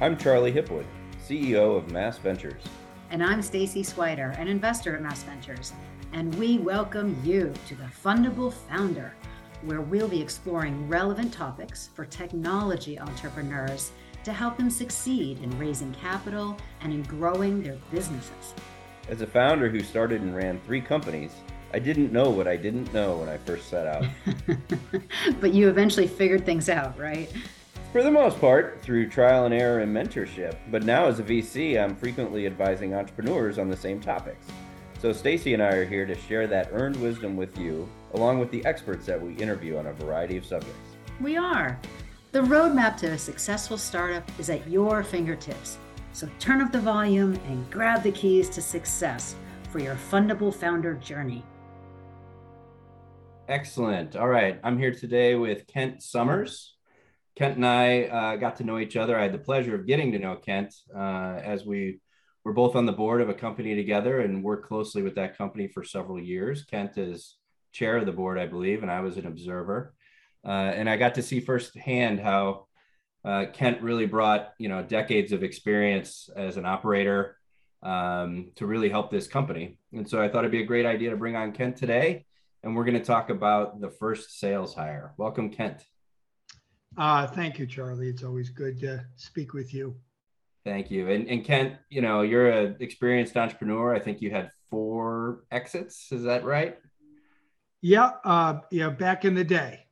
I'm Charlie Hipwood, CEO of Mass Ventures. And I'm Stacy Swider, an investor at Mass Ventures. And we welcome you to the Fundable Founder, where we'll be exploring relevant topics for technology entrepreneurs to help them succeed in raising capital and in growing their businesses. As a founder who started and ran 3 companies, I didn't know what I didn't know when I first set out. But you eventually figured things out, right? For the most part, through trial and error and mentorship. But now as a VC, I'm frequently advising entrepreneurs on the same topics. So Stacy and I are here to share that earned wisdom with you, along with the experts that we interview on a variety of subjects. We are. The roadmap to a successful startup is at your fingertips. So turn up the volume and grab the keys to success for your Fundable Founder journey. Excellent. All right. I'm here today with Kent Summers. Kent and I got to know each other. I had the pleasure of getting to know Kent as we were both on the board of a company together and worked closely with that company for several years. Kent is chair of the board, I believe, and I was an observer. And I got to see firsthand how Kent really brought, decades of experience as an operator to really help this company. And so I thought it'd be a great idea to bring on Kent today. And we're going to talk about the first sales hire. Welcome, Kent. Thank you, Charlie. It's always good to speak with you. Thank you. And Kent, you're an experienced entrepreneur. I think you had 4 exits. Is that right? Yeah. Back in the day.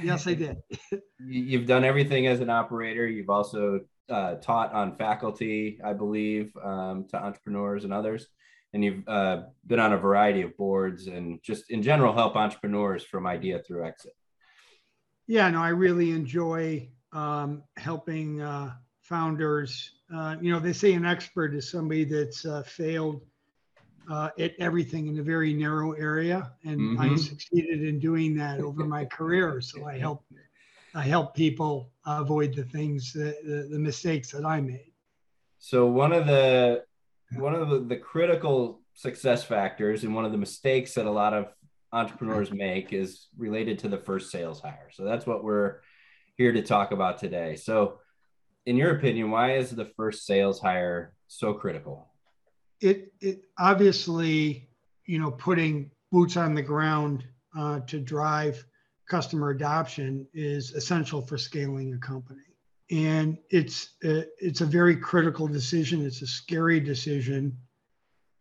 Yes, I did. You've done everything as an operator. You've also taught on faculty, I believe, to entrepreneurs and others. And you've been on a variety of boards and just in general help entrepreneurs from idea through exit. Yeah, no, I really enjoy helping founders. They say an expert is somebody that's failed at everything in a very narrow area, and I succeeded in doing that over my career. So I help people avoid the things, the mistakes that I made. So one of the critical success factors and one of the mistakes that a lot of entrepreneurs make is related to the first sales hire. So that's what we're here to talk about today. So in your opinion, why is the first sales hire so critical? It obviously, putting boots on the ground to drive customer adoption is essential for scaling a company. And it's a very critical decision. It's a scary decision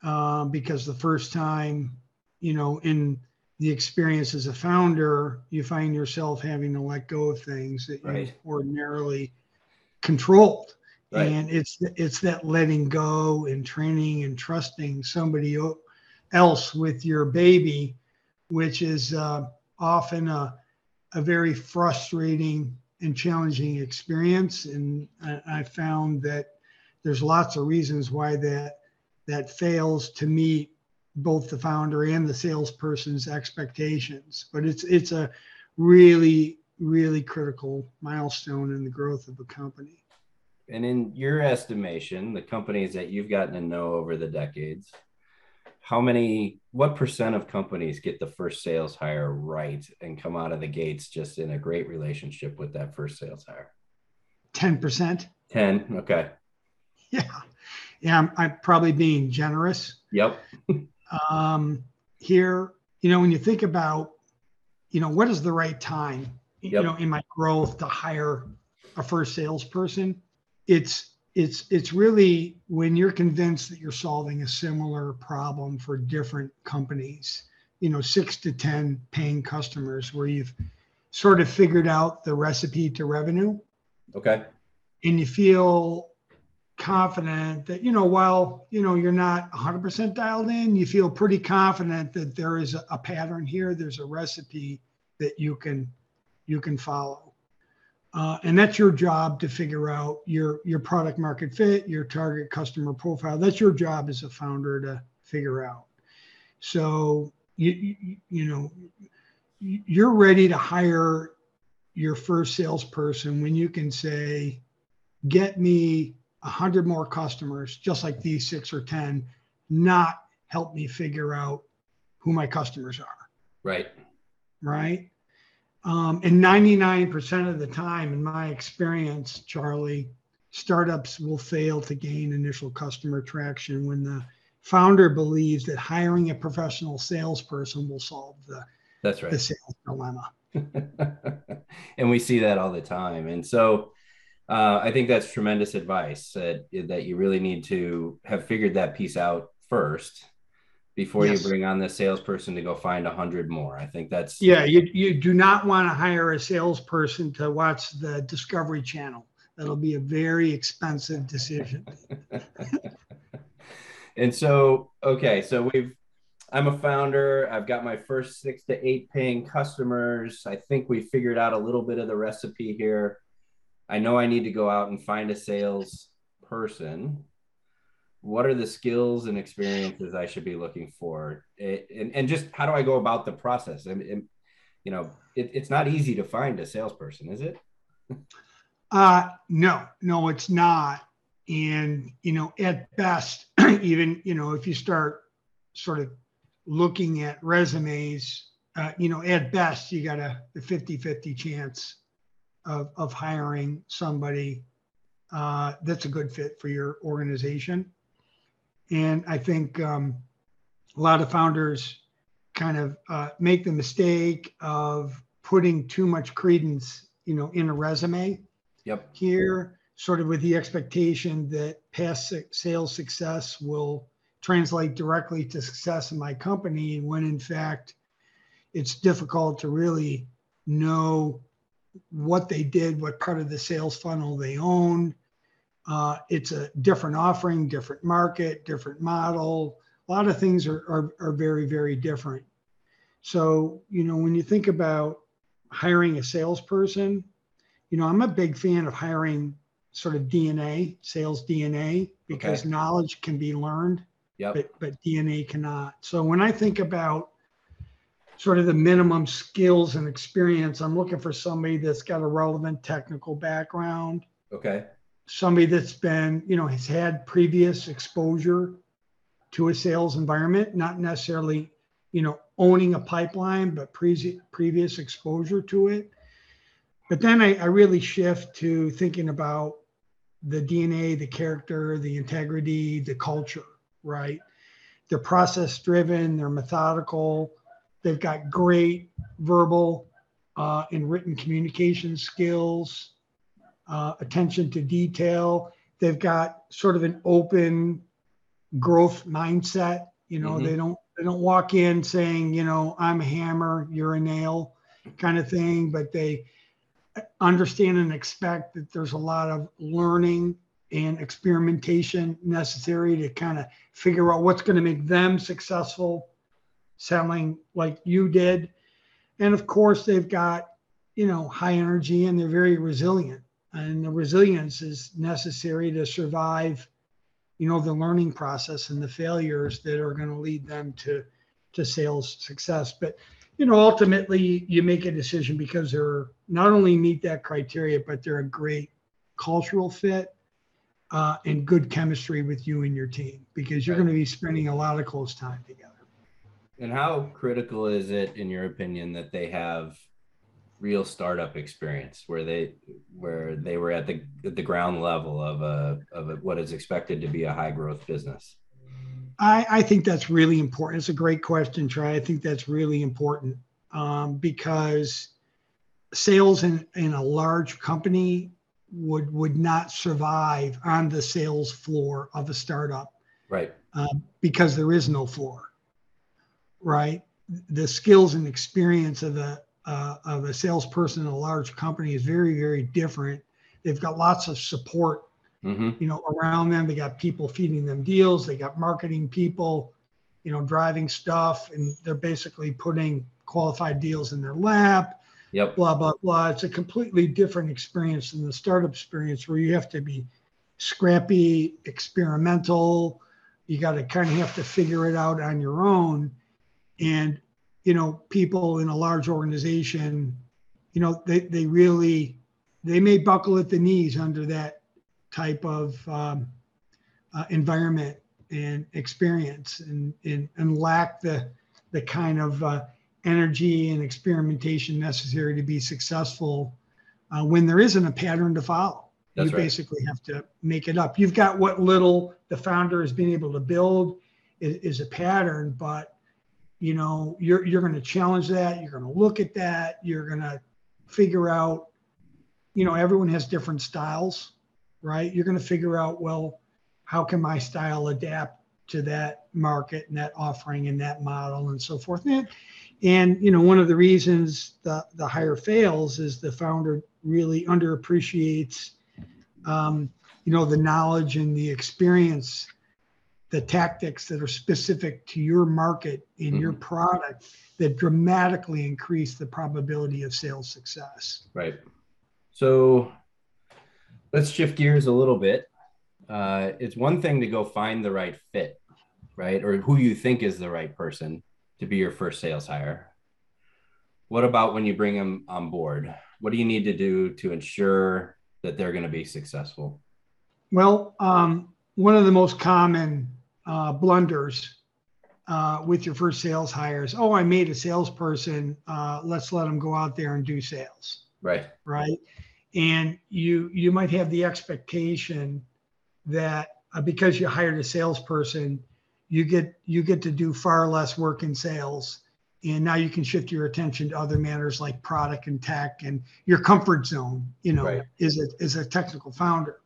because the first time, in the experience as a founder, you find yourself having to let go of things that you ordinarily controlled. Right. And it's that letting go and training and trusting somebody else with your baby, which is often a very frustrating and challenging experience. And I found that there's lots of reasons why that fails to meet both the founder and the salesperson's expectations, but it's a really, really critical milestone in the growth of a company. And in your estimation, the companies that you've gotten to know over the decades, what percent of companies get the first sales hire right and come out of the gates just in a great relationship with that first sales hire? 10%. 10, okay. Yeah, I'm probably being generous. Yep. Here, when you think about, what is the right time, in my growth to hire a first salesperson, it's really when you're convinced that you're solving a similar problem for different companies, 6 to 10 paying customers where you've sort of figured out the recipe to revenue. Okay. And you feel confident that, while, you're not 100% dialed in, you feel pretty confident that there is a pattern here. There's a recipe that you can follow. And that's your job to figure out your product market fit, your target customer profile. That's your job as a founder to figure out. So, you're ready to hire your first salesperson when you can say, get me 100 more customers, just like these 6 or 10, not help me figure out who my customers are. Right. And 99% of the time, in my experience, Charlie, startups will fail to gain initial customer traction when the founder believes that hiring a professional salesperson will solve the, that's right, the sales dilemma. And we see that all the time. And so I think that's tremendous advice, that you really need to have figured that piece out first before, yes, you bring on the salesperson to go find 100 more. I think that's... Yeah, you do not want to hire a salesperson to watch the Discovery Channel. That'll be a very expensive decision. And so, okay, so I'm a founder. I've got my first 6 to 8 paying customers. I think we figured out a little bit of the recipe here. I know I need to go out and find a sales person. What are the skills and experiences I should be looking for? And just how do I go about the process? It's not easy to find a salesperson, is it? No, it's not. And, at best, even, if you start sort of looking at resumes, at best, you got a 50-50 chance of hiring somebody that's a good fit for your organization. And I think a lot of founders kind of make the mistake of putting too much credence, in a resume. Yep. Here, sort of with the expectation that past sales success will translate directly to success in my company, when in fact, it's difficult to really know what they did, what part of the sales funnel they owned. It's a different offering, different market, different model. A lot of things are very, very different. So, when you think about hiring a salesperson, I'm a big fan of hiring sort of DNA, sales DNA, because knowledge can be learned, yep, but DNA cannot. So when I think about sort of the minimum skills and experience, I'm looking for somebody that's got a relevant technical background. Okay. Somebody that's been, has had previous exposure to a sales environment, not necessarily, owning a pipeline, but previous exposure to it. But then I really shift to thinking about the DNA, the character, the integrity, the culture, right? They're process-driven, they're methodical, they've got great verbal and written communication skills, attention to detail. They've got sort of an open growth mindset. Mm-hmm. They don't walk in saying, I'm a hammer, you're a nail kind of thing, but they understand and expect that there's a lot of learning and experimentation necessary to kind of figure out what's going to make them successful selling like you did. And of course, they've got, high energy, and they're very resilient. And the resilience is necessary to survive, the learning process and the failures that are going to lead them to sales success. But ultimately, you make a decision because they're not only meet that criteria, but they're a great cultural fit and good chemistry with you and your team, because you're going to be spending a lot of close time together. And how critical is it, in your opinion, that they have real startup experience, where they were at the ground level of what is expected to be a high growth business? I think that's really important. It's a great question, Trey. I think that's really important because sales in a large company would not survive on the sales floor of a startup, right? Because there is no floor, right? The skills and experience of a salesperson in a large company is very, very different. They've got lots of support. Mm-hmm. Around them. They got people feeding them deals. They got marketing people, driving stuff, and they're basically putting qualified deals in their lap. Yep. Blah, blah, blah. It's a completely different experience than the startup experience, where you have to be scrappy, experimental. You got to kind of have to figure it out on your own. And, people in a large organization, they may buckle at the knees under that type of environment and experience, and lack the kind of energy and experimentation necessary to be successful when there isn't a pattern to follow. That's right. Basically have to make it up. You've got what little the founder has been able to build is a pattern, but you know, you're going to challenge that. You're going to look at that. You're going to figure out, you know, everyone has different styles, right? You're going to figure out, well, how can my style adapt to that market and that offering and that model and so forth. And you know, one of the reasons the hire fails is the founder really underappreciates, you know, the knowledge and the experience, the tactics that are specific to your market and your product that dramatically increase the probability of sales success. Right. So let's shift gears a little bit. It's one thing to go find the right fit, right? Or who you think is the right person to be your first sales hire. What about when you bring them on board? What do you need to do to ensure that they're going to be successful? Well, one of the most common blunders with your first sales hires, oh, I made a salesperson. Let's let them go out there and do sales. Right. Right. And you might have the expectation that because you hired a salesperson, you get to do far less work in sales. And now you can shift your attention to other matters like product and tech and your comfort zone, you know, right. is a technical founder.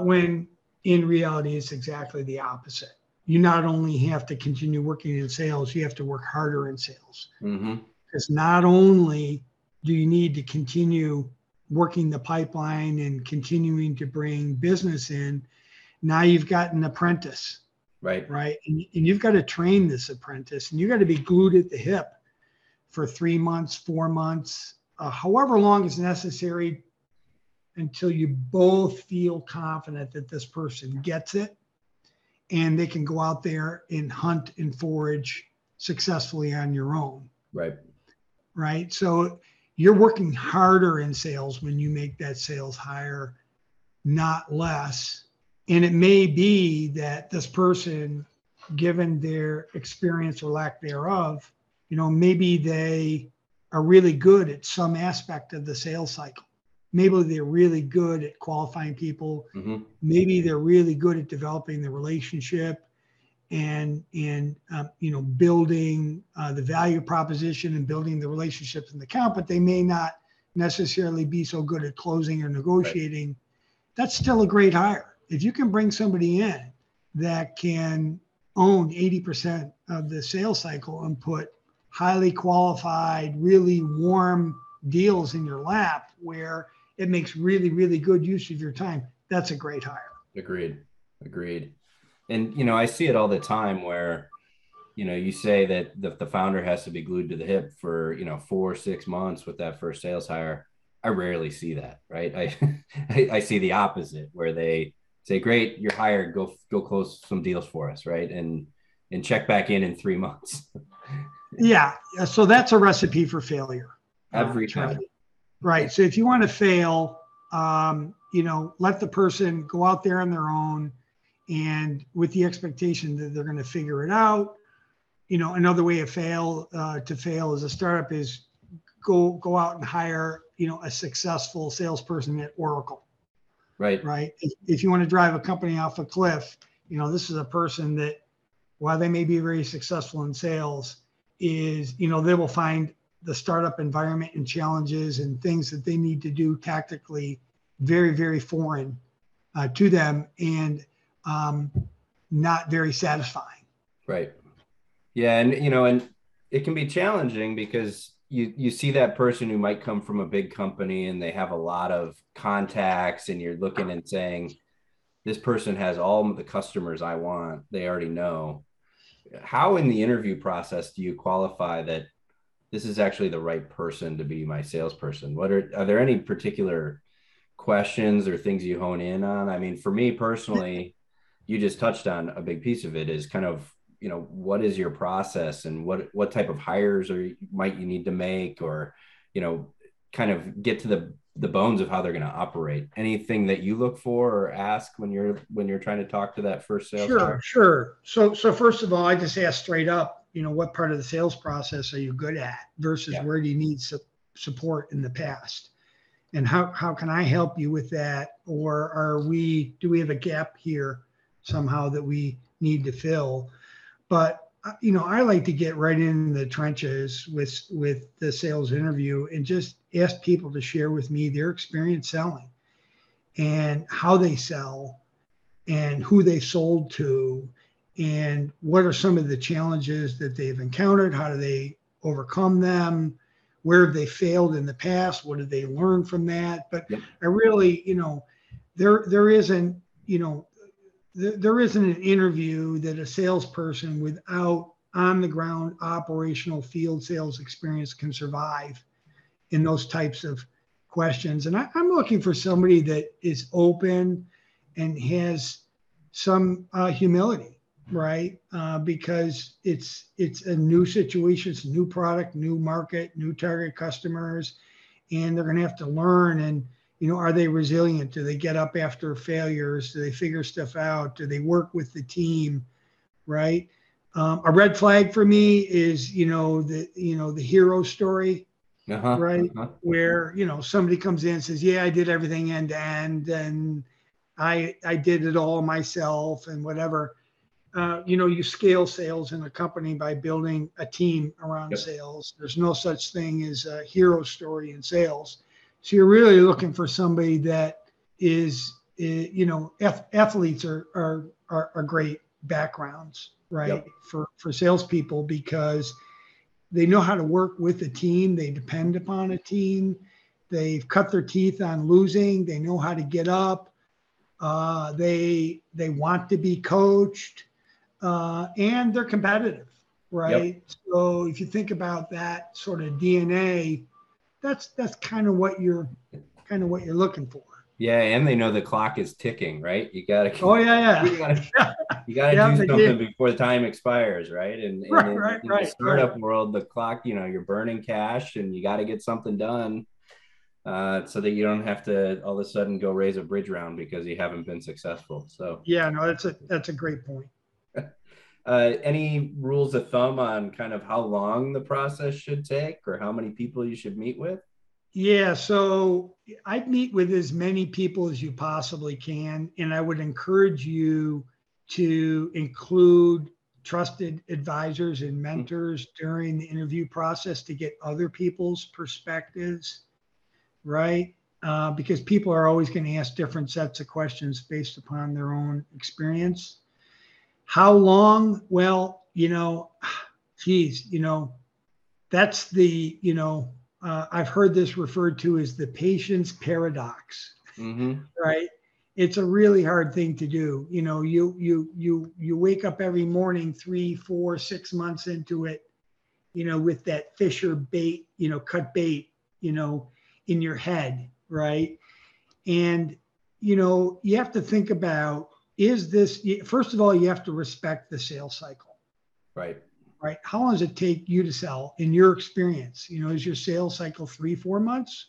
When in reality, it's exactly the opposite. You not only have to continue working in sales, you have to work harder in sales. Mm-hmm. Because not only do you need to continue working the pipeline and continuing to bring business in, now you've got an apprentice. Right. Right. And you've got to train this apprentice, and you got to be glued at the hip for 3 months, 4 months, however long is necessary until you both feel confident that this person gets it and they can go out there and hunt and forage successfully on your own. Right. Right. So you're working harder in sales when you make that sales hire, not less. And it may be that this person, given their experience or lack thereof, you know, maybe they are really good at some aspect of the sales cycle. Maybe they're really good at qualifying people. Mm-hmm. Maybe they're really good at developing the relationship and you know, building the value proposition and building the relationships in the account, but they may not necessarily be so good at closing or negotiating. Right. That's still a great hire. If you can bring somebody in that can own 80% of the sales cycle and put highly qualified, really warm deals in your lap where it makes really, really good use of your time, that's a great hire. Agreed. Agreed. And, you know, I see it all the time where, you know, you say that the founder has to be glued to the hip for, you know, 4 or 6 months with that first sales hire. I rarely see that, right? I see the opposite where they say, great, you're hired, go close some deals for us, right? And check back in 3 months. Yeah, so that's a recipe for failure. Every time. Right, so if you want to fail, you know, let the person go out there on their own and with the expectation that they're going to figure it out. You know, another way to fail as a startup is go out and hire, you know, a successful salesperson at Oracle. Right. Right. If you want to drive a company off a cliff, you know, this is a person that, while they may be very successful in sales, is, you know, they will find the startup environment and challenges and things that they need to do tactically very, very foreign to them and not very satisfying. Right. Yeah. And, you know, and it can be challenging because you see that person who might come from a big company and they have a lot of contacts, and you're looking and saying, this person has all the customers I want. They already know. How in the interview process do you qualify that this is actually the right person to be my salesperson? Are there any particular questions or things you hone in on? I mean, for me personally, you just touched on a big piece of it is kind of, you know, what is your process and what type of hires might you need to make, or, you know, kind of get to the bones of how they're going to operate. Anything that you look for or ask when you're trying to talk to that first sales? Sure. So first of all, I just ask straight up, you know, what part of the sales process are you good at versus where do you need support in the past? And how can I help you with that? Or do we have a gap here somehow that we need to fill? But, you know, I like to get right in the trenches with the sales interview and just ask people to share with me their experience selling and how they sell and who they sold to and what are some of the challenges that they've encountered? How do they overcome them? Where have they failed in the past? What did they learn from that? But I really, you know, there isn't an interview that a salesperson without on the ground operational field sales experience can survive in those types of questions. And I'm looking for somebody that is open and has some humility, right? Because it's a new situation, it's a new product, new market, new target customers, and they're going to have to learn. And, you know, are they resilient? Do they get up after failures? Do they figure stuff out? Do they work with the team, right? A red flag for me is, the hero story, right? Where, you know, somebody comes in and says, yeah, I did everything end to end, and I did it all myself and whatever. You scale sales in a company by building a team around sales. There's no such thing as a hero story in sales. So you're really looking for somebody that is athletes are great backgrounds, right? For salespeople, because they know how to work with a team. They depend upon a team. They've cut their teeth on losing. They know how to get up. They want to be coached, and they're competitive, right? So if you think about that sort of DNA, that's kind of what you're looking for. Yeah, and they know the clock is ticking, right? You got to. Oh yeah, yeah. You got to do something before the time expires, right? And in the startup world, the clock, you're burning cash, and you got to get something done. So that you don't have to all of a sudden go raise a bridge round because you haven't been successful. So that's a great point. Any rules of thumb on kind of how long the process should take or how many people you should meet with? Yeah, so I'd meet with as many people as you possibly can, and I would encourage you to include trusted advisors and mentors during the interview process to get other people's perspectives. Right? Because people are always going to ask different sets of questions based upon their own experience. How long? Well, that's the, I've heard this referred to as the patience paradox, right? It's a really hard thing to do. You wake up every morning, 3, 4, 6 months into it, with that Fisher bait, cut bait, in your head, right? And, you have to think about, first of all, you have to respect the sales cycle. Right. How long does it take you to sell in your experience? Is your sales cycle 3, 4 months?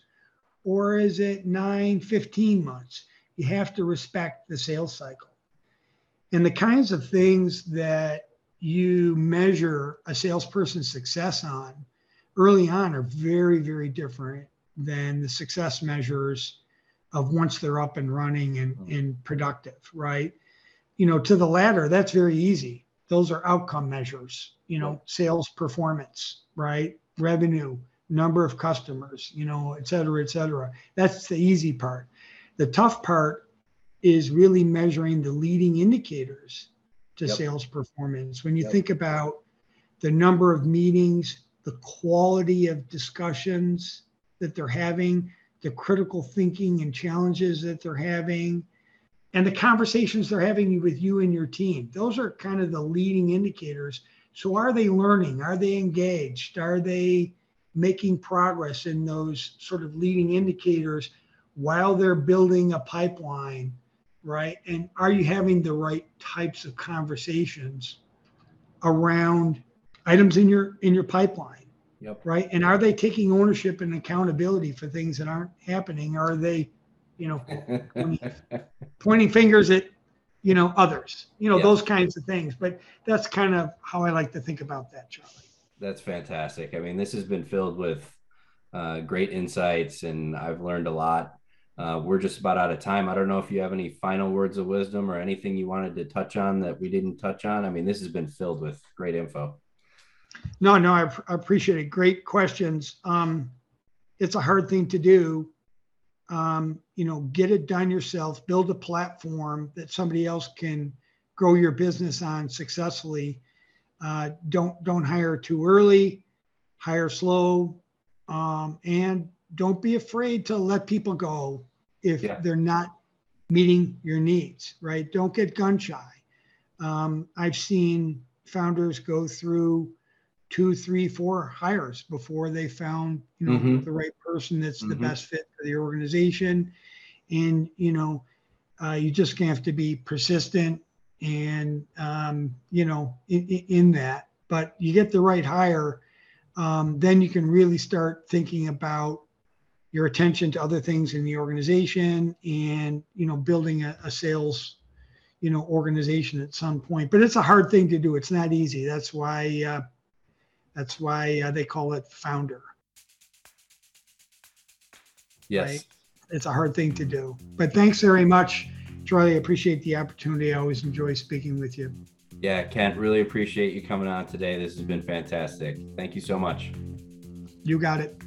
Or is it 9, 15 months? You have to respect the sales cycle. And the kinds of things that you measure a salesperson's success on early on are very, very different than the success measures of once they're up and running and productive, right? To the latter, that's very easy. Those are outcome measures, sales performance, right? Revenue, number of customers, et cetera, et cetera. That's the easy part. The tough part is really measuring the leading indicators to sales performance. When you think about the number of meetings, the quality of discussions that they're having, the critical thinking and challenges that they're having, and the conversations they're having with you and your team. Those are kind of the leading indicators. So are they learning? Are they engaged? Are they making progress in those sort of leading indicators while they're building a pipeline, right? And are you having the right types of conversations around items in your pipeline? Right. And are they taking ownership and accountability for things that aren't happening? Are they, pointing fingers at, others, those kinds of things. But that's kind of how I like to think about that, Charlie. That's fantastic. I mean, this has been filled with great insights, and I've learned a lot. We're just about out of time. I don't know if you have any final words of wisdom or anything you wanted to touch on that we didn't touch on. I mean, this has been filled with great info. No, I appreciate it. Great questions. It's a hard thing to do. Get it done yourself, build a platform that somebody else can grow your business on successfully. Don't hire too early, hire slow, and don't be afraid to let people go if they're not meeting your needs, right? Don't get gun shy. I've seen founders go through 2, 3, 4 hires before they found, the right person that's the best fit for the organization. And, you just have to be persistent and, in that. But you get the right hire, then you can really start thinking about your attention to other things in the organization and, building a sales, organization at some point. But it's a hard thing to do. It's not easy. That's why they call it founder. Yes. Right? It's a hard thing to do. But thanks very much, Charlie. I appreciate the opportunity. I always enjoy speaking with you. Yeah, Kent, really appreciate you coming on today. This has been fantastic. Thank you so much. You got it.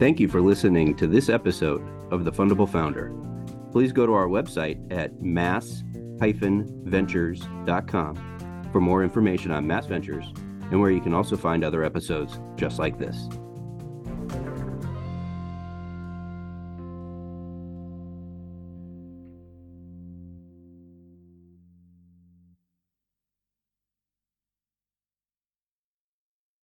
Thank you for listening to this episode of The Fundable Founder. Please go to our website at mass-ventures.com for more information on Mass Ventures and where you can also find other episodes just like this.